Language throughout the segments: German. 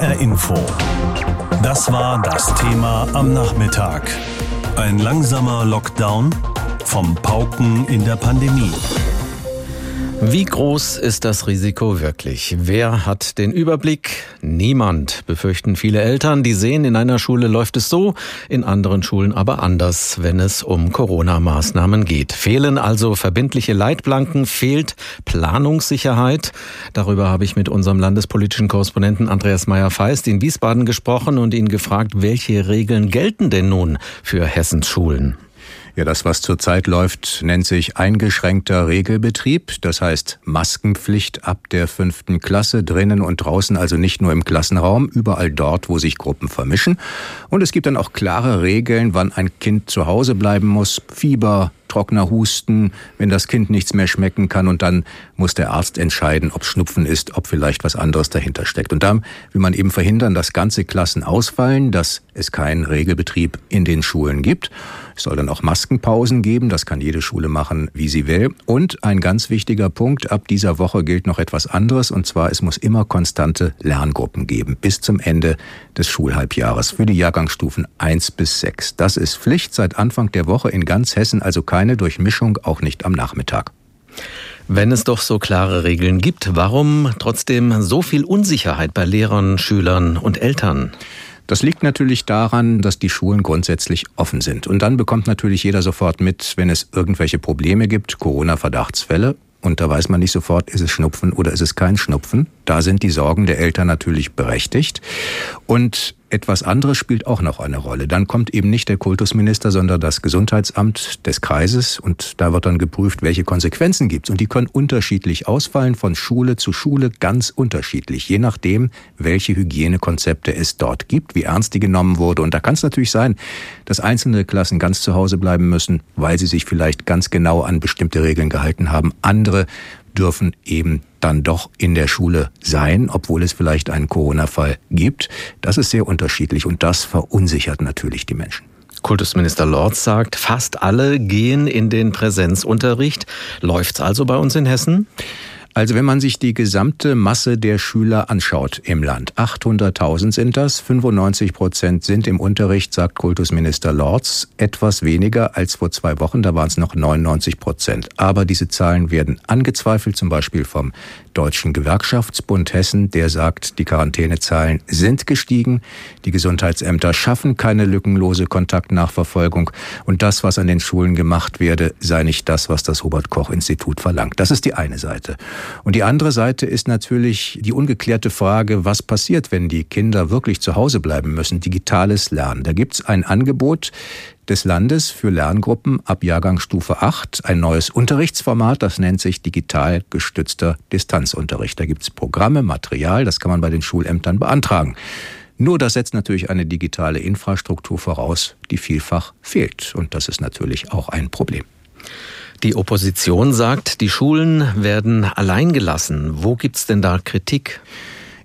hr-iNFO. Das war das Thema am Nachmittag. Ein langsamer Lockdown vom Pauken in der Pandemie. Wie groß ist das Risiko wirklich? Wer hat den Überblick? Niemand, befürchten viele Eltern. Die sehen, in einer Schule läuft es so, in anderen Schulen aber anders, wenn es um Corona-Maßnahmen geht. Fehlen also verbindliche Leitplanken, fehlt Planungssicherheit. Darüber habe ich mit unserem landespolitischen Korrespondenten Andreas Meyer-Feist in Wiesbaden gesprochen und ihn gefragt, welche Regeln gelten denn nun für Hessens Schulen? Ja, das, was zurzeit läuft, nennt sich eingeschränkter Regelbetrieb. Das heißt Maskenpflicht ab der 5. Klasse, drinnen und draußen, also nicht nur im Klassenraum, überall dort, wo sich Gruppen vermischen. Und es gibt dann auch klare Regeln, wann ein Kind zu Hause bleiben muss. Fieber, trockener Husten, wenn das Kind nichts mehr schmecken kann. Und dann muss der Arzt entscheiden, ob Schnupfen ist, ob vielleicht was anderes dahinter steckt. Und dann will man eben verhindern, dass ganze Klassen ausfallen, dass es keinen Regelbetrieb in den Schulen gibt. Es soll dann auch Maskenpausen geben. Das kann jede Schule machen, wie sie will. Und ein ganz wichtiger Punkt, ab dieser Woche gilt noch etwas anderes. Und zwar, es muss immer konstante Lerngruppen geben bis zum Ende des Schulhalbjahres für die Jahrgangsstufen 1-6. Das ist Pflicht seit Anfang der Woche in ganz Hessen, also keine Durchmischung, auch nicht am Nachmittag. Wenn es doch so klare Regeln gibt, warum trotzdem so viel Unsicherheit bei Lehrern, Schülern und Eltern? Das liegt natürlich daran, dass die Schulen grundsätzlich offen sind. Und dann bekommt natürlich jeder sofort mit, wenn es irgendwelche Probleme gibt, Corona-Verdachtsfälle. Und da weiß man nicht sofort, ist es Schnupfen oder ist es kein Schnupfen. Da sind die Sorgen der Eltern natürlich berechtigt. Und etwas anderes spielt auch noch eine Rolle. Dann kommt eben nicht der Kultusminister, sondern das Gesundheitsamt des Kreises. Und da wird dann geprüft, welche Konsequenzen gibt's. Und die können unterschiedlich ausfallen, von Schule zu Schule, ganz unterschiedlich. Je nachdem, welche Hygienekonzepte es dort gibt, wie ernst die genommen wurde. Und da kann es natürlich sein, dass einzelne Klassen ganz zu Hause bleiben müssen, weil sie sich vielleicht ganz genau an bestimmte Regeln gehalten haben. Andere dürfen eben dann doch in der Schule sein, obwohl es vielleicht einen Corona-Fall gibt. Das ist sehr unterschiedlich und das verunsichert natürlich die Menschen. Kultusminister Lorz sagt, fast alle gehen in den Präsenzunterricht. Läuft's also bei uns in Hessen? Also wenn man sich die gesamte Masse der Schüler anschaut im Land, 800.000 sind das, 95% sind im Unterricht, sagt Kultusminister Lorz, etwas weniger als vor 2 Wochen, da waren es noch 99%. Aber diese Zahlen werden angezweifelt, zum Beispiel vom Deutschen Gewerkschaftsbund Hessen, der sagt, die Quarantänezahlen sind gestiegen, die Gesundheitsämter schaffen keine lückenlose Kontaktnachverfolgung und das, was an den Schulen gemacht werde, sei nicht das, was das Robert-Koch-Institut verlangt. Das ist die eine Seite. Und die andere Seite ist natürlich die ungeklärte Frage, was passiert, wenn die Kinder wirklich zu Hause bleiben müssen, digitales Lernen. Da gibt's ein Angebot des Landes für Lerngruppen ab Jahrgangsstufe 8, ein neues Unterrichtsformat, das nennt sich digital gestützter Distanzunterricht. Da gibt's Programme, Material, das kann man bei den Schulämtern beantragen. Nur das setzt natürlich eine digitale Infrastruktur voraus, die vielfach fehlt. Und das ist natürlich auch ein Problem. Die Opposition sagt, die Schulen werden alleingelassen. Wo gibt's denn da Kritik?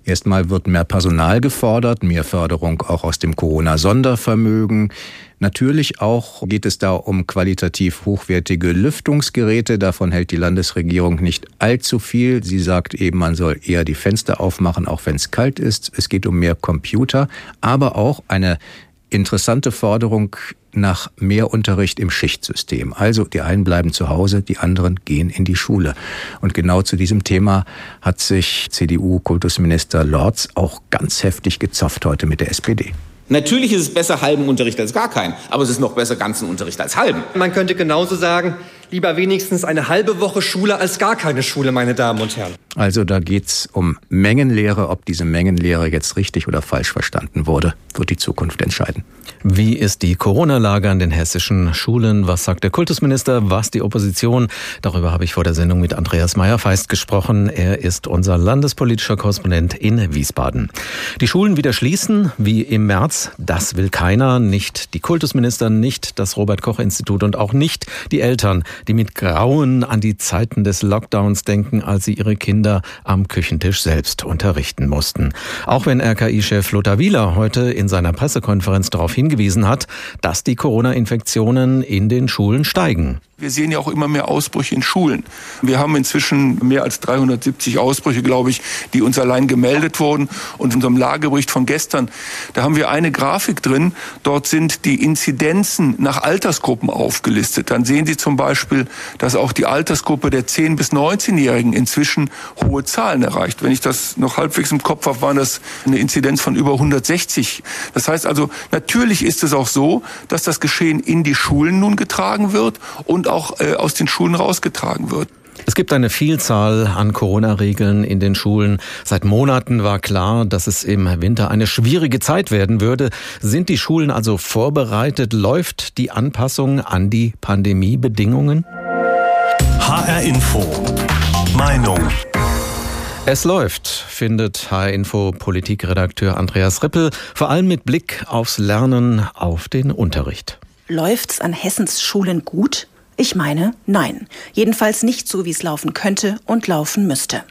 Erstmal wird mehr Personal gefordert, mehr Förderung auch aus dem Corona-Sondervermögen. Natürlich auch geht es da um qualitativ hochwertige Lüftungsgeräte. Davon hält die Landesregierung nicht allzu viel. Sie sagt eben, man soll eher die Fenster aufmachen, auch wenn es kalt ist. Es geht um mehr Computer, aber auch eine interessante Forderung nach mehr Unterricht im Schichtsystem. Also die einen bleiben zu Hause, die anderen gehen in die Schule. Und genau zu diesem Thema hat sich CDU-Kultusminister Lorz auch ganz heftig gezofft heute mit der SPD. Natürlich ist es besser, halben Unterricht als gar keinen, aber es ist noch besser, ganzen Unterricht als halben. Man könnte genauso sagen, lieber wenigstens eine halbe Woche Schule als gar keine Schule, meine Damen und Herren. Also da geht's um Mengenlehre. Ob diese Mengenlehre jetzt richtig oder falsch verstanden wurde, wird die Zukunft entscheiden. Wie ist die Corona-Lage an den hessischen Schulen? Was sagt der Kultusminister? Was die Opposition? Darüber habe ich vor der Sendung mit Andreas Meyer-Feist gesprochen. Er ist unser landespolitischer Korrespondent in Wiesbaden. Die Schulen wieder schließen, wie im März. Das will keiner. Nicht die Kultusminister, nicht das Robert-Koch-Institut und auch nicht die Eltern, die mit Grauen an die Zeiten des Lockdowns denken, als sie ihre Kinder am Küchentisch selbst unterrichten mussten. Auch wenn RKI-Chef Lothar Wieler heute in seiner Pressekonferenz darauf hingewiesen hat, dass die Corona-Infektionen in den Schulen steigen. Wir sehen ja auch immer mehr Ausbrüche in Schulen. Wir haben inzwischen mehr als 370 Ausbrüche, glaube ich, die uns allein gemeldet wurden. Und in unserem Lagebericht von gestern, da haben wir eine Grafik drin. Dort sind die Inzidenzen nach Altersgruppen aufgelistet. Dann sehen Sie zum Beispiel, dass auch die Altersgruppe der 10- bis 19-Jährigen inzwischen hohe Zahlen erreicht. Wenn ich das noch halbwegs im Kopf habe, war das eine Inzidenz von über 160. Das heißt also, natürlich ist es auch so, dass das Geschehen in die Schulen nun getragen wird und auch aus den Schulen rausgetragen wird. Es gibt eine Vielzahl an Corona-Regeln in den Schulen. Seit Monaten war klar, dass es im Winter eine schwierige Zeit werden würde. Sind die Schulen also vorbereitet? Läuft die Anpassung an die Pandemiebedingungen? hr-iNFO Meinung. Es läuft, findet hr-iNFO Politikredakteur Andreas Rippel, vor allem mit Blick aufs Lernen, auf den Unterricht. Läuft's an Hessens Schulen gut? Ich meine, nein. Jedenfalls nicht so, wie es laufen könnte und laufen müsste.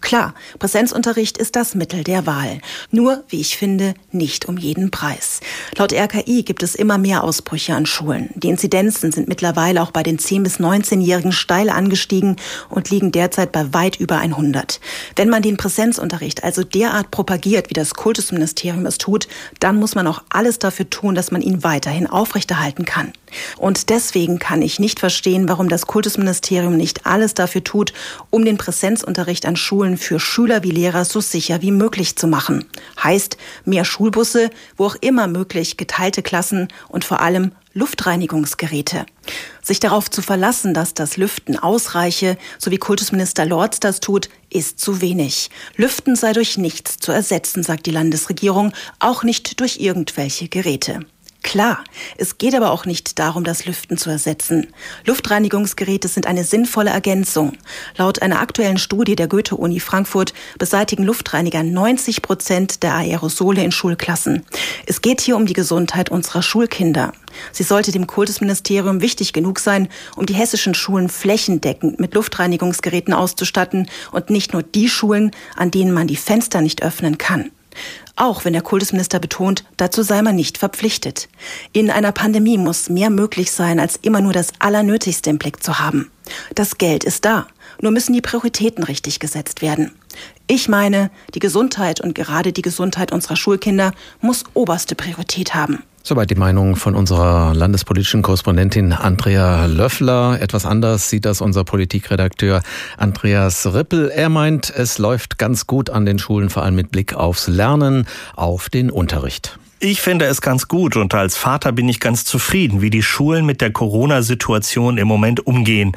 Klar, Präsenzunterricht ist das Mittel der Wahl. Nur, wie ich finde, nicht um jeden Preis. Laut RKI gibt es immer mehr Ausbrüche an Schulen. Die Inzidenzen sind mittlerweile auch bei den 10- bis 19-Jährigen steil angestiegen und liegen derzeit bei weit über 100. Wenn man den Präsenzunterricht also derart propagiert, wie das Kultusministerium es tut, dann muss man auch alles dafür tun, dass man ihn weiterhin aufrechterhalten kann. Und deswegen kann ich nicht verstehen, warum das Kultusministerium nicht alles dafür tut, um den Präsenzunterricht an Schulen für Schüler wie Lehrer so sicher wie möglich zu machen. Heißt, mehr Schulbusse, wo auch immer möglich, geteilte Klassen und vor allem Luftreinigungsgeräte. Sich darauf zu verlassen, dass das Lüften ausreiche, so wie Kultusminister Lorz das tut, ist zu wenig. Lüften sei durch nichts zu ersetzen, sagt die Landesregierung, auch nicht durch irgendwelche Geräte. Klar, es geht aber auch nicht darum, das Lüften zu ersetzen. Luftreinigungsgeräte sind eine sinnvolle Ergänzung. Laut einer aktuellen Studie der Goethe-Uni Frankfurt beseitigen Luftreiniger 90% der Aerosole in Schulklassen. Es geht hier um die Gesundheit unserer Schulkinder. Sie sollte dem Kultusministerium wichtig genug sein, um die hessischen Schulen flächendeckend mit Luftreinigungsgeräten auszustatten und nicht nur die Schulen, an denen man die Fenster nicht öffnen kann. Auch wenn der Kultusminister betont, dazu sei man nicht verpflichtet. In einer Pandemie muss mehr möglich sein, als immer nur das Allernötigste im Blick zu haben. Das Geld ist da, nur müssen die Prioritäten richtig gesetzt werden. Ich meine, die Gesundheit und gerade die Gesundheit unserer Schulkinder muss oberste Priorität haben. Soweit die Meinung von unserer landespolitischen Korrespondentin Andrea Löffler. Etwas anders sieht das unser Politikredakteur Andreas Rippel. Er meint, es läuft ganz gut an den Schulen, vor allem mit Blick aufs Lernen, auf den Unterricht. Ich finde es ganz gut und als Vater bin ich ganz zufrieden, wie die Schulen mit der Corona-Situation im Moment umgehen.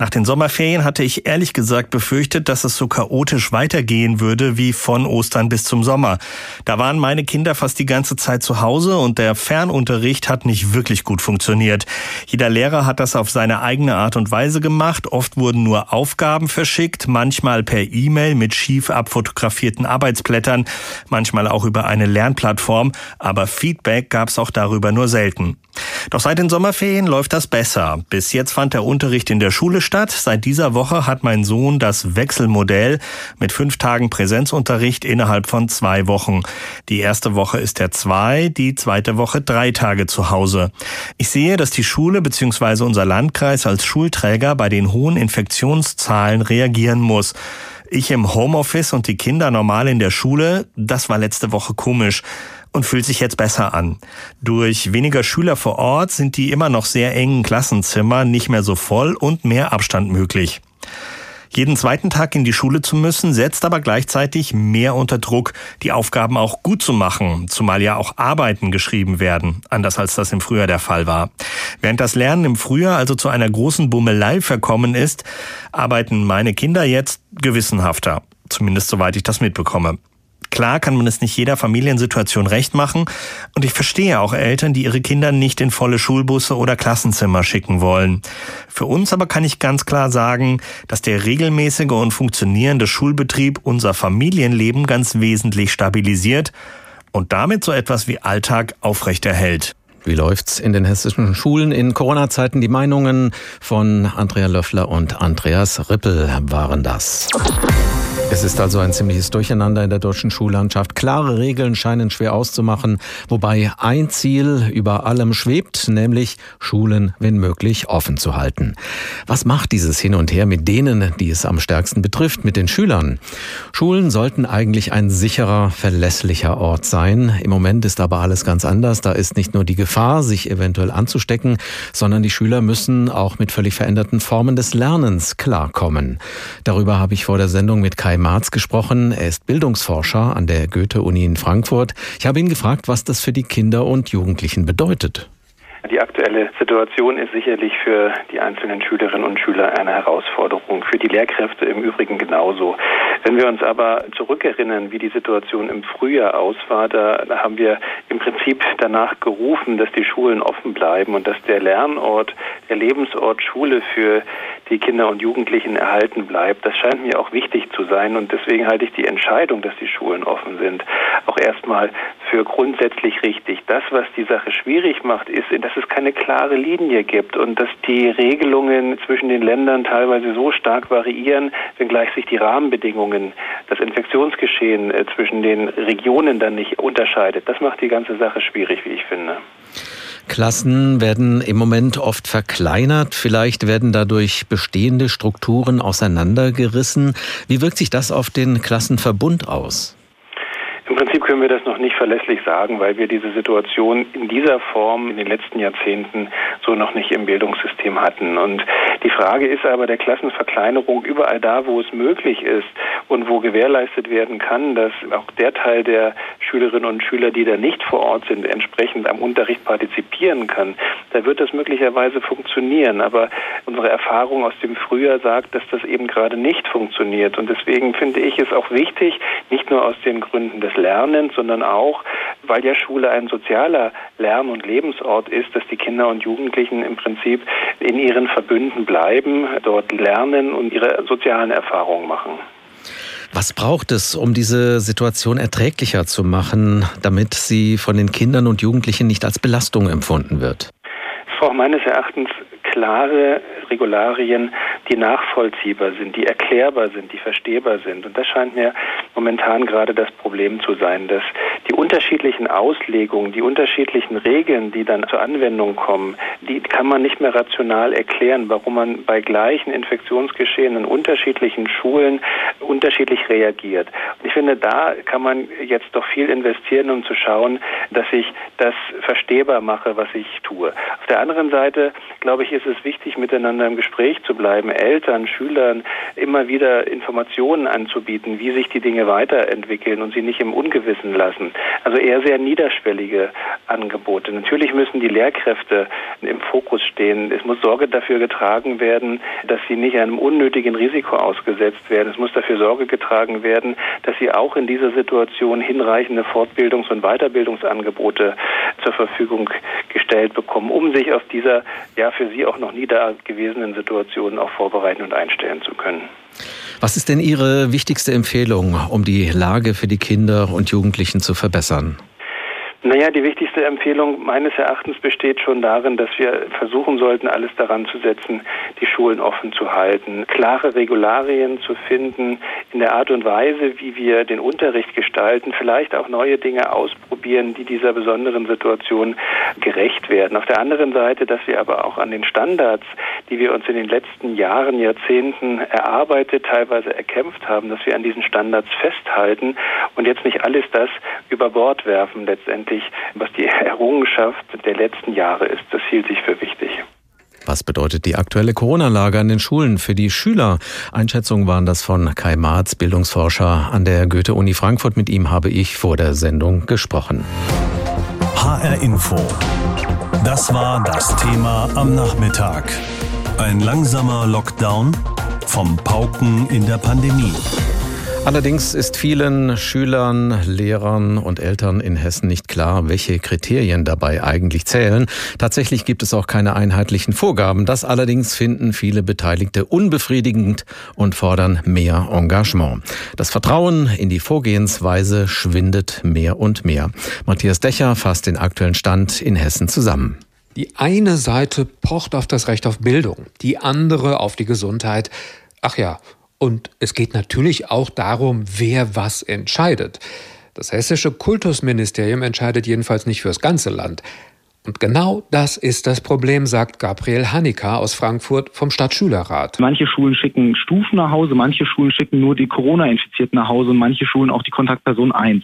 Nach den Sommerferien hatte ich ehrlich gesagt befürchtet, dass es so chaotisch weitergehen würde wie von Ostern bis zum Sommer. Da waren meine Kinder fast die ganze Zeit zu Hause und der Fernunterricht hat nicht wirklich gut funktioniert. Jeder Lehrer hat das auf seine eigene Art und Weise gemacht. Oft wurden nur Aufgaben verschickt, manchmal per E-Mail mit schief abfotografierten Arbeitsblättern, manchmal auch über eine Lernplattform. Aber Feedback gab es auch darüber nur selten. Doch seit den Sommerferien läuft das besser. Bis jetzt fand der Unterricht in der Schule statt. Seit dieser Woche hat mein Sohn das Wechselmodell mit 5 Tagen Präsenzunterricht innerhalb von 2 Wochen. Die erste Woche ist er 2, die zweite Woche 3 Tage zu Hause. Ich sehe, dass die Schule bzw. unser Landkreis als Schulträger bei den hohen Infektionszahlen reagieren muss. Ich im Homeoffice und die Kinder normal in der Schule, das war letzte Woche komisch. Und fühlt sich jetzt besser an. Durch weniger Schüler vor Ort sind die immer noch sehr engen Klassenzimmer nicht mehr so voll und mehr Abstand möglich. Jeden zweiten Tag in die Schule zu müssen, setzt aber gleichzeitig mehr unter Druck, die Aufgaben auch gut zu machen, zumal ja auch Arbeiten geschrieben werden, anders als das im Frühjahr der Fall war. Während das Lernen im Frühjahr also zu einer großen Bummelei verkommen ist, arbeiten meine Kinder jetzt gewissenhafter, zumindest soweit ich das mitbekomme. Klar kann man es nicht jeder Familiensituation recht machen und ich verstehe auch Eltern, die ihre Kinder nicht in volle Schulbusse oder Klassenzimmer schicken wollen. Für uns aber kann ich ganz klar sagen, dass der regelmäßige und funktionierende Schulbetrieb unser Familienleben ganz wesentlich stabilisiert und damit so etwas wie Alltag aufrechterhält. Wie läuft's in den hessischen Schulen in Corona-Zeiten? Die Meinungen von Andrea Löffler und Andreas Rippel waren das. Es ist also ein ziemliches Durcheinander in der deutschen Schullandschaft. Klare Regeln scheinen schwer auszumachen, wobei ein Ziel über allem schwebt, nämlich Schulen, wenn möglich, offen zu halten. Was macht dieses Hin und Her mit denen, die es am stärksten betrifft, mit den Schülern? Schulen sollten eigentlich ein sicherer, verlässlicher Ort sein. Im Moment ist aber alles ganz anders. Da ist nicht nur die Gefahr, sich eventuell anzustecken, sondern die Schüler müssen auch mit völlig veränderten Formen des Lernens klarkommen. Darüber habe ich vor der Sendung mit Kai Maaz gesprochen. Er ist Bildungsforscher an der Goethe-Uni in Frankfurt. Ich habe ihn gefragt, was das für die Kinder und Jugendlichen bedeutet. Die aktuelle Situation ist sicherlich für die einzelnen Schülerinnen und Schüler eine Herausforderung, für die Lehrkräfte im Übrigen genauso. Wenn wir uns aber zurückerinnern, wie die Situation im Frühjahr aussah, da haben wir im Prinzip danach gerufen, dass die Schulen offen bleiben und dass der Lernort, der Lebensort Schule für die Kinder und Jugendlichen erhalten bleibt. Das scheint mir auch wichtig zu sein und deswegen halte ich die Entscheidung, dass die Schulen offen sind, auch erstmal für grundsätzlich richtig. Das, was die Sache schwierig macht, ist, dass es keine klare Linie gibt und dass die Regelungen zwischen den Ländern teilweise so stark variieren, wenngleich sich die Rahmenbedingungen, das Infektionsgeschehen zwischen den Regionen dann nicht unterscheidet. Das macht die ganze Sache schwierig, wie ich finde. Klassen werden im Moment oft verkleinert. Vielleicht werden dadurch bestehende Strukturen auseinandergerissen. Wie wirkt sich das auf den Klassenverbund aus? Im Prinzip können wir das noch nicht verlässlich sagen, weil wir diese Situation in dieser Form in den letzten Jahrzehnten so noch nicht im Bildungssystem hatten. Und die Frage ist aber der Klassenverkleinerung überall da, wo es möglich ist und wo gewährleistet werden kann, dass auch der Teil der Schülerinnen und Schüler, die da nicht vor Ort sind, entsprechend am Unterricht partizipieren kann. Da wird das möglicherweise funktionieren. Aber unsere Erfahrung aus dem Frühjahr sagt, dass das eben gerade nicht funktioniert. Und deswegen finde ich es auch wichtig, nicht nur aus den Gründen des Lernen, sondern auch, weil ja Schule ein sozialer Lern- und Lebensort ist, dass die Kinder und Jugendlichen im Prinzip in ihren Verbünden bleiben, dort lernen und ihre sozialen Erfahrungen machen. Was braucht es, um diese Situation erträglicher zu machen, damit sie von den Kindern und Jugendlichen nicht als Belastung empfunden wird? Es braucht meines Erachtens klare Regularien, die nachvollziehbar sind, die erklärbar sind, die verstehbar sind. Und das scheint mir momentan gerade das Problem zu sein, dass die unterschiedlichen Auslegungen, die unterschiedlichen Regeln, die dann zur Anwendung kommen, die kann man nicht mehr rational erklären, warum man bei gleichen Infektionsgeschehen in unterschiedlichen Schulen unterschiedlich reagiert. Und ich finde, da kann man jetzt doch viel investieren, um zu schauen, dass ich das verstehbar mache, was ich tue. Auf der anderen Seite, glaube ich, ist es wichtig, miteinander im Gespräch zu bleiben, Eltern, Schülern immer wieder Informationen anzubieten, wie sich die Dinge weiterentwickeln und sie nicht im Ungewissen lassen. Also eher sehr niederschwellige Angebote. Natürlich müssen die Lehrkräfte im Fokus stehen. Es muss Sorge dafür getragen werden, dass sie nicht einem unnötigen Risiko ausgesetzt werden. Es muss dafür Sorge getragen werden, dass sie auch in dieser Situation hinreichende Fortbildungs- und Weiterbildungsangebote zur Verfügung gestellt bekommen, um sich auf dieser, ja, für sie auch noch nie dagewesenen Situationen auch vorbereiten und einstellen zu können. Was ist denn Ihre wichtigste Empfehlung, um die Lage für die Kinder und Jugendlichen zu verbessern? Naja, die wichtigste Empfehlung meines Erachtens besteht schon darin, dass wir versuchen sollten, alles daran zu setzen, die Schulen offen zu halten, klare Regularien zu finden, in der Art und Weise, wie wir den Unterricht gestalten, vielleicht auch neue Dinge ausprobieren, die dieser besonderen Situation gerecht werden. Auf der anderen Seite, dass wir aber auch an den Standards, die wir uns in den letzten Jahren, Jahrzehnten erarbeitet, teilweise erkämpft haben, dass wir an diesen Standards festhalten und jetzt nicht alles das über Bord werfen letztendlich, was die Errungenschaft der letzten Jahre ist. Das hielt ich für wichtig. Was bedeutet die aktuelle Corona-Lage an den Schulen für die Schüler? Einschätzungen waren das von Kai Maaz, Bildungsforscher an der Goethe-Uni Frankfurt. Mit ihm habe ich vor der Sendung gesprochen. hr-iNFO. Das war das Thema am Nachmittag. Ein langsamer Lockdown vom Pauken in der Pandemie. Allerdings ist vielen Schülern, Lehrern und Eltern in Hessen nicht klar, welche Kriterien dabei eigentlich zählen. Tatsächlich gibt es auch keine einheitlichen Vorgaben. Das allerdings finden viele Beteiligte unbefriedigend und fordern mehr Engagement. Das Vertrauen in die Vorgehensweise schwindet mehr und mehr. Matthias Dächer fasst den aktuellen Stand in Hessen zusammen. Die eine Seite pocht auf das Recht auf Bildung, die andere auf die Gesundheit. Ach ja, Und es geht natürlich auch darum, wer was entscheidet. Das hessische Kultusministerium entscheidet jedenfalls nicht fürs ganze Land. Und genau das ist das Problem, sagt Gabriel Hanecker aus Frankfurt vom Stadtschülerrat. Manche Schulen schicken Stufen nach Hause, manche Schulen schicken nur die Corona-Infizierten nach Hause und manche Schulen auch die Kontaktperson 1.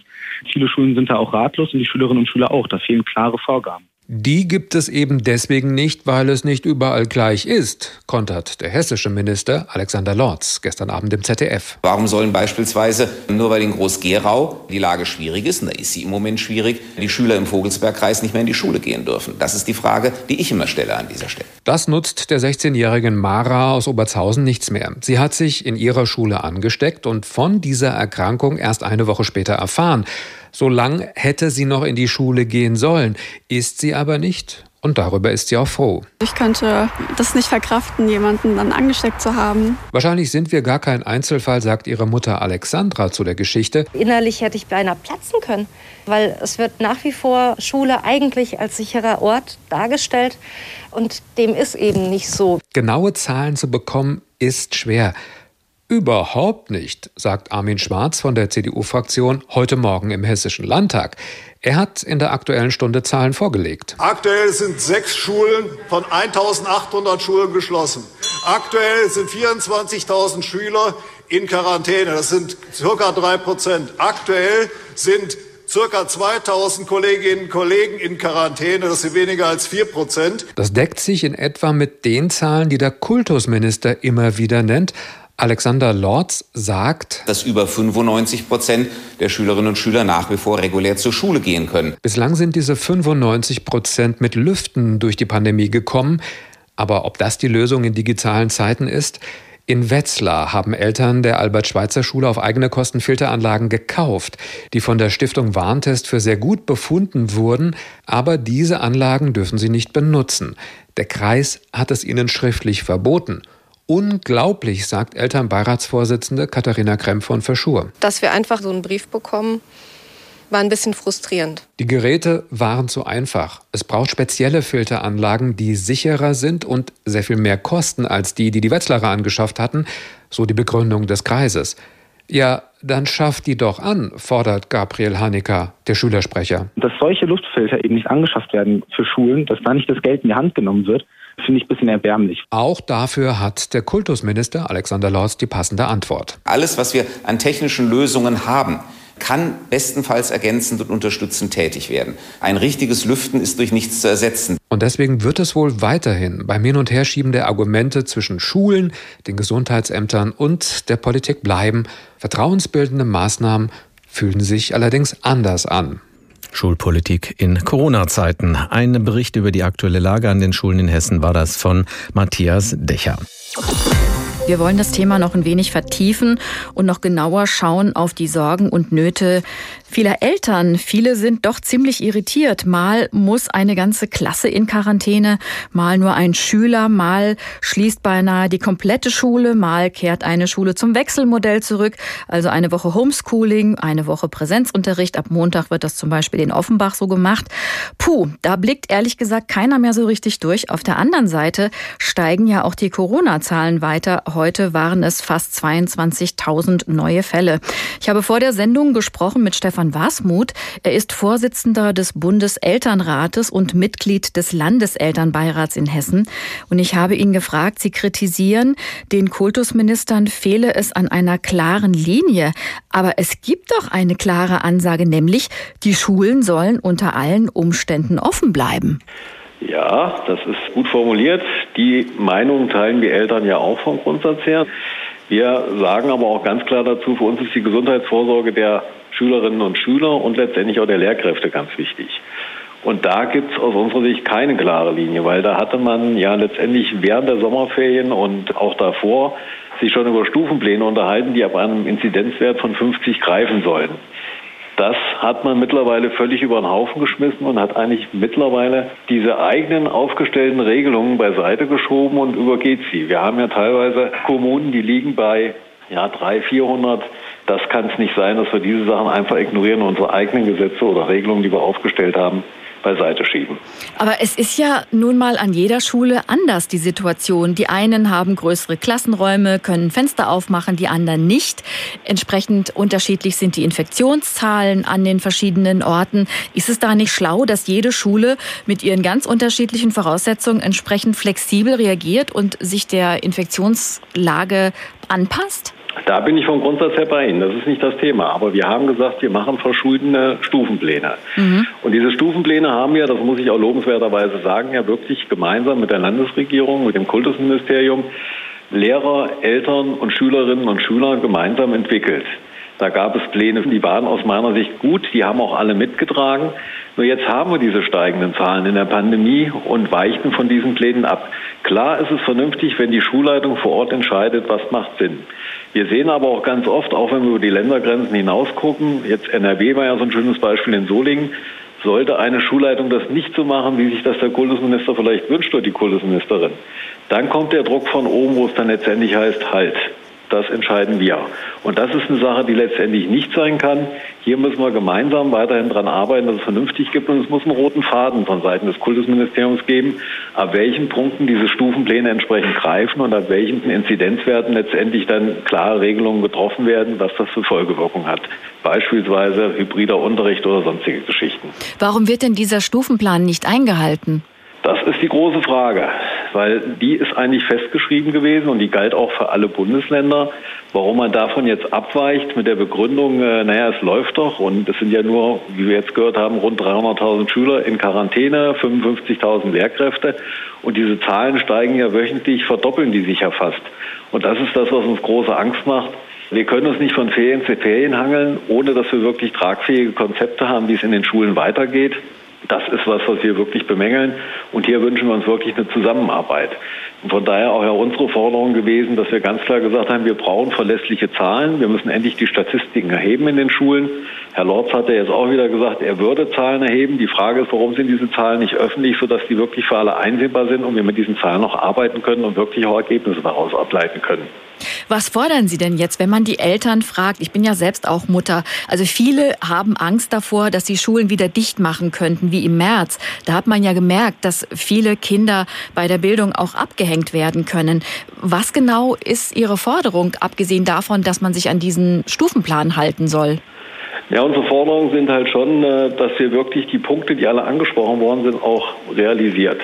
Viele Schulen sind da auch ratlos und die Schülerinnen und Schüler auch. Da fehlen klare Vorgaben. Die gibt es eben deswegen nicht, weil es nicht überall gleich ist, kontert der hessische Minister Alexander Lorz gestern Abend im ZDF. Warum sollen beispielsweise, nur weil in Groß-Gerau die Lage schwierig ist, und da ist sie im Moment schwierig, die Schüler im Vogelsbergkreis nicht mehr in die Schule gehen dürfen? Das ist die Frage, die ich immer stelle an dieser Stelle. Das nutzt der 16-jährigen Mara aus Obertshausen nichts mehr. Sie hat sich in ihrer Schule angesteckt und von dieser Erkrankung erst eine Woche später erfahren. So lang hätte sie noch in die Schule gehen sollen, ist sie aber nicht. Und darüber ist sie auch froh. Ich könnte das nicht verkraften, jemanden dann angesteckt zu haben. Wahrscheinlich sind wir gar kein Einzelfall, sagt ihre Mutter Alexandra zu der Geschichte. Innerlich hätte ich beinahe platzen können, weil es wird nach wie vor Schule eigentlich als sicherer Ort dargestellt. Und dem ist eben nicht so. Genaue Zahlen zu bekommen, ist schwer. Überhaupt nicht, sagt Armin Schwarz von der CDU-Fraktion heute Morgen im Hessischen Landtag. Er hat in der Aktuellen Stunde Zahlen vorgelegt. Aktuell sind 6 Schulen von 1.800 Schulen geschlossen. Aktuell sind 24.000 Schüler in Quarantäne. Das sind ca. 3%. Aktuell sind ca. 2000 Kolleginnen und Kollegen in Quarantäne, das sind weniger als 4%. Das deckt sich in etwa mit den Zahlen, die der Kultusminister immer wieder nennt. Alexander Lorz sagt, dass über 95% der Schülerinnen und Schüler nach wie vor regulär zur Schule gehen können. Bislang sind diese 95% mit Lüften durch die Pandemie gekommen. Aber ob das die Lösung in digitalen Zeiten ist? In Wetzlar haben Eltern der Albert-Schweitzer-Schule auf eigene Kosten Filteranlagen gekauft, die von der Stiftung Warentest für sehr gut befunden wurden. Aber diese Anlagen dürfen sie nicht benutzen. Der Kreis hat es ihnen schriftlich verboten. Unglaublich, sagt Elternbeiratsvorsitzende Katharina Kremp von Verschur. Dass wir einfach so einen Brief bekommen, war ein bisschen frustrierend. Die Geräte waren zu einfach. Es braucht spezielle Filteranlagen, die sicherer sind und sehr viel mehr kosten als die Wetzlarer angeschafft hatten, so die Begründung des Kreises. Ja, dann schafft die doch an, fordert Gabriel Hanecker, der Schülersprecher. Dass solche Luftfilter eben nicht angeschafft werden für Schulen, dass da nicht das Geld in die Hand genommen wird, finde ich ein bisschen erbärmlich. Auch dafür hat der Kultusminister Alexander Lorz die passende Antwort. Alles, was wir an technischen Lösungen haben, kann bestenfalls ergänzend und unterstützend tätig werden. Ein richtiges Lüften ist durch nichts zu ersetzen. Und deswegen wird es wohl weiterhin beim Hin- und Herschieben der Argumente zwischen Schulen, den Gesundheitsämtern und der Politik bleiben. Vertrauensbildende Maßnahmen fühlen sich allerdings anders an. Schulpolitik in Corona-Zeiten. Ein Bericht über die aktuelle Lage an den Schulen in Hessen war das von Matthias Dächer. Wir wollen das Thema noch ein wenig vertiefen und noch genauer schauen auf die Sorgen und Nöte vieler Eltern. Viele sind doch ziemlich irritiert. Mal muss eine ganze Klasse in Quarantäne, mal nur ein Schüler, mal schließt beinahe die komplette Schule, mal kehrt eine Schule zum Wechselmodell zurück. Also eine Woche Homeschooling, eine Woche Präsenzunterricht. Ab Montag wird das zum Beispiel in Offenbach so gemacht. Puh, da blickt ehrlich gesagt keiner mehr so richtig durch. Auf der anderen Seite steigen ja auch die Corona-Zahlen weiter. Heute waren es fast 22.000 neue Fälle. Ich habe vor der Sendung gesprochen mit Stefan Wasmuth. Er ist Vorsitzender des Bundeselternrates und Mitglied des Landeselternbeirats in Hessen. Und ich habe ihn gefragt, Sie kritisieren, den Kultusministern fehle es an einer klaren Linie. Aber es gibt doch eine klare Ansage, nämlich die Schulen sollen unter allen Umständen offen bleiben. Ja, das ist gut formuliert. Die Meinung teilen wir Eltern ja auch vom Grundsatz her. Wir sagen aber auch ganz klar dazu, für uns ist die Gesundheitsvorsorge der Schülerinnen und Schüler und letztendlich auch der Lehrkräfte ganz wichtig. Und da gibt es aus unserer Sicht keine klare Linie, weil da hatte man ja letztendlich während der Sommerferien und auch davor sich schon über Stufenpläne unterhalten, die ab einem Inzidenzwert von 50 greifen sollen. Das hat man mittlerweile völlig über den Haufen geschmissen und hat eigentlich mittlerweile diese eigenen aufgestellten Regelungen beiseite geschoben und übergeht sie. Wir haben ja teilweise Kommunen, die liegen bei 300, 400. Das kann es nicht sein, dass wir diese Sachen einfach ignorieren und unsere eigenen Gesetze oder Regelungen, die wir aufgestellt haben, beiseite schieben. Aber es ist ja nun mal an jeder Schule anders, die Situation. Die einen haben größere Klassenräume, können Fenster aufmachen, die anderen nicht. Entsprechend unterschiedlich sind die Infektionszahlen an den verschiedenen Orten. Ist es da nicht schlau, dass jede Schule mit ihren ganz unterschiedlichen Voraussetzungen entsprechend flexibel reagiert und sich der Infektionslage anpasst? Da bin ich vom Grundsatz her bei Ihnen. Das ist nicht das Thema. Aber wir haben gesagt, wir machen verschiedene Stufenpläne. Mhm. Und diese Stufenpläne haben wir, das muss ich auch lobenswerterweise sagen, ja wirklich gemeinsam mit der Landesregierung, mit dem Kultusministerium, Lehrer, Eltern und Schülerinnen und Schüler gemeinsam entwickelt. Da gab es Pläne, die waren aus meiner Sicht gut, die haben auch alle mitgetragen. Nur jetzt haben wir diese steigenden Zahlen in der Pandemie und weichten von diesen Plänen ab. Klar ist es vernünftig, wenn die Schulleitung vor Ort entscheidet, was macht Sinn. Wir sehen aber auch ganz oft, auch wenn wir über die Ländergrenzen hinaus gucken, jetzt NRW war ja so ein schönes Beispiel in Solingen, sollte eine Schulleitung das nicht so machen, wie sich das der Kultusminister vielleicht wünscht oder die Kultusministerin, dann kommt der Druck von oben, wo es dann letztendlich heißt, halt. Das entscheiden wir. Und das ist eine Sache, die letztendlich nicht sein kann. Hier müssen wir gemeinsam weiterhin dran arbeiten, dass es vernünftig gibt. Und es muss einen roten Faden von Seiten des Kultusministeriums geben, ab welchen Punkten diese Stufenpläne entsprechend greifen und ab welchen Inzidenzwerten letztendlich dann klare Regelungen getroffen werden, was das für Folgewirkungen hat. Beispielsweise hybrider Unterricht oder sonstige Geschichten. Warum wird denn dieser Stufenplan nicht eingehalten? Das ist die große Frage, weil die ist eigentlich festgeschrieben gewesen und die galt auch für alle Bundesländer. Warum man davon jetzt abweicht mit der Begründung, es läuft doch und es sind ja nur, wie wir jetzt gehört haben, rund 300.000 Schüler in Quarantäne, 55.000 Lehrkräfte und diese Zahlen steigen ja wöchentlich, verdoppeln die sich ja fast. Und das ist das, was uns große Angst macht. Wir können uns nicht von Ferien zu Ferien hangeln, ohne dass wir wirklich tragfähige Konzepte haben, wie es in den Schulen weitergeht. Das ist was wir wirklich bemängeln und hier wünschen wir uns wirklich eine Zusammenarbeit. Und von daher auch ja unsere Forderung gewesen, dass wir ganz klar gesagt haben, wir brauchen verlässliche Zahlen, wir müssen endlich die Statistiken erheben in den Schulen. Herr Lorz hat ja jetzt auch wieder gesagt, er würde Zahlen erheben. Die Frage ist, warum sind diese Zahlen nicht öffentlich, sodass die wirklich für alle einsehbar sind und wir mit diesen Zahlen noch arbeiten können und wirklich auch Ergebnisse daraus ableiten können. Was fordern Sie denn jetzt, wenn man die Eltern fragt? Ich bin ja selbst auch Mutter. Also viele haben Angst davor, dass die Schulen wieder dicht machen könnten, wie im März. Da hat man ja gemerkt, dass viele Kinder bei der Bildung auch abgehängt werden können. Was genau ist Ihre Forderung, abgesehen davon, dass man sich an diesen Stufenplan halten soll? Ja, unsere Forderungen sind halt schon, dass wir wirklich die Punkte, die alle angesprochen worden sind, auch realisiert.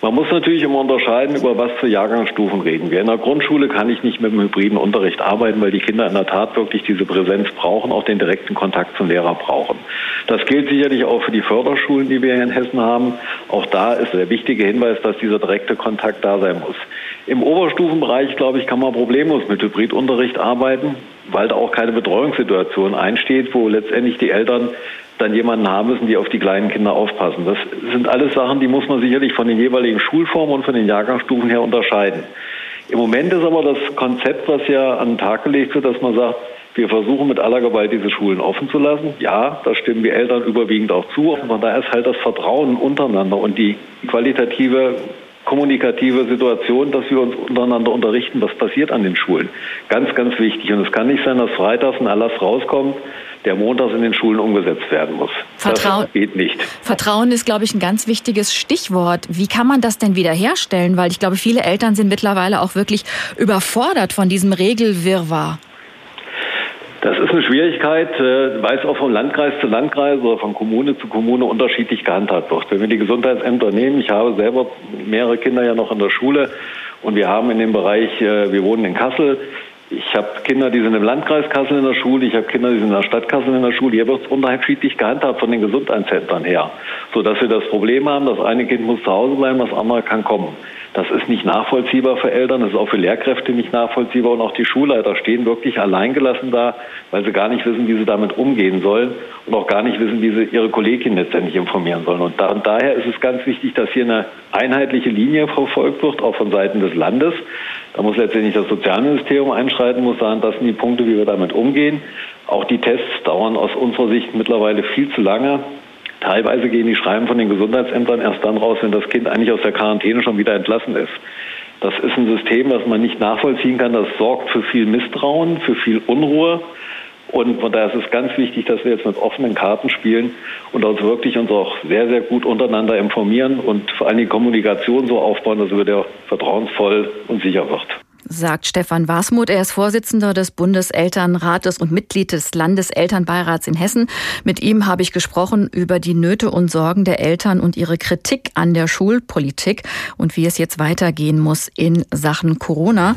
Man muss natürlich immer unterscheiden, über was für Jahrgangsstufen reden wir. In der Grundschule kann ich nicht mit dem hybriden Unterricht arbeiten, weil die Kinder in der Tat wirklich diese Präsenz brauchen, auch den direkten Kontakt zum Lehrer brauchen. Das gilt sicherlich auch für die Förderschulen, die wir hier in Hessen haben. Auch da ist der wichtige Hinweis, dass dieser direkte Kontakt da sein muss. Im Oberstufenbereich, glaube ich, kann man problemlos mit Hybridunterricht arbeiten, weil da auch keine Betreuungssituation einsteht, wo letztendlich die Eltern dann jemanden haben müssen, die auf die kleinen Kinder aufpassen. Das sind alles Sachen, die muss man sicherlich von den jeweiligen Schulformen und von den Jahrgangsstufen her unterscheiden. Im Moment ist aber das Konzept, was ja an den Tag gelegt wird, dass man sagt, wir versuchen mit aller Gewalt, diese Schulen offen zu lassen. Ja, da stimmen die Eltern überwiegend auch zu. Von daher ist halt das Vertrauen untereinander und die qualitative kommunikative Situation, dass wir uns untereinander unterrichten, was passiert an den Schulen. Ganz, ganz wichtig. Und es kann nicht sein, dass freitags ein Erlass rauskommt, der montags in den Schulen umgesetzt werden muss. Das geht nicht. Vertrauen ist, glaube ich, ein ganz wichtiges Stichwort. Wie kann man das denn wiederherstellen? Weil ich glaube, viele Eltern sind mittlerweile auch wirklich überfordert von diesem Regelwirrwarr. Das ist eine Schwierigkeit, weil es auch vom Landkreis zu Landkreis oder von Kommune zu Kommune unterschiedlich gehandhabt wird. Wenn wir die Gesundheitsämter nehmen, ich habe selber mehrere Kinder ja noch in der Schule und wir haben in dem Bereich, wir wohnen in Kassel, ich habe Kinder, die sind im Landkreis Kassel in der Schule, ich habe Kinder, die sind in der Stadt Kassel in der Schule. Hier wird es unterschiedlich gehandhabt von den Gesundheitsämtern her, sodass wir das Problem haben, das eine Kind muss zu Hause bleiben, das andere kann kommen. Das ist nicht nachvollziehbar für Eltern, das ist auch für Lehrkräfte nicht nachvollziehbar und auch die Schulleiter stehen wirklich alleingelassen da, weil sie gar nicht wissen, wie sie damit umgehen sollen und auch gar nicht wissen, wie sie ihre Kollegin letztendlich informieren sollen. Und daher ist es ganz wichtig, dass hier eine einheitliche Linie verfolgt wird, auch von Seiten des Landes. Da muss letztendlich das Sozialministerium einschreiten, muss sagen, das sind die Punkte, wie wir damit umgehen. Auch die Tests dauern aus unserer Sicht mittlerweile viel zu lange. Teilweise gehen die Schreiben von den Gesundheitsämtern erst dann raus, wenn das Kind eigentlich aus der Quarantäne schon wieder entlassen ist. Das ist ein System, was man nicht nachvollziehen kann. Das sorgt für viel Misstrauen, für viel Unruhe. Und von daher ist es ganz wichtig, dass wir jetzt mit offenen Karten spielen und uns auch sehr, sehr gut untereinander informieren und vor allem die Kommunikation so aufbauen, dass wir da vertrauensvoll und sicher wird. Sagt Stefan Wasmuth. Er ist Vorsitzender des Bundeselternrates und Mitglied des Landeselternbeirats in Hessen. Mit ihm habe ich gesprochen über die Nöte und Sorgen der Eltern und ihre Kritik an der Schulpolitik und wie es jetzt weitergehen muss in Sachen Corona.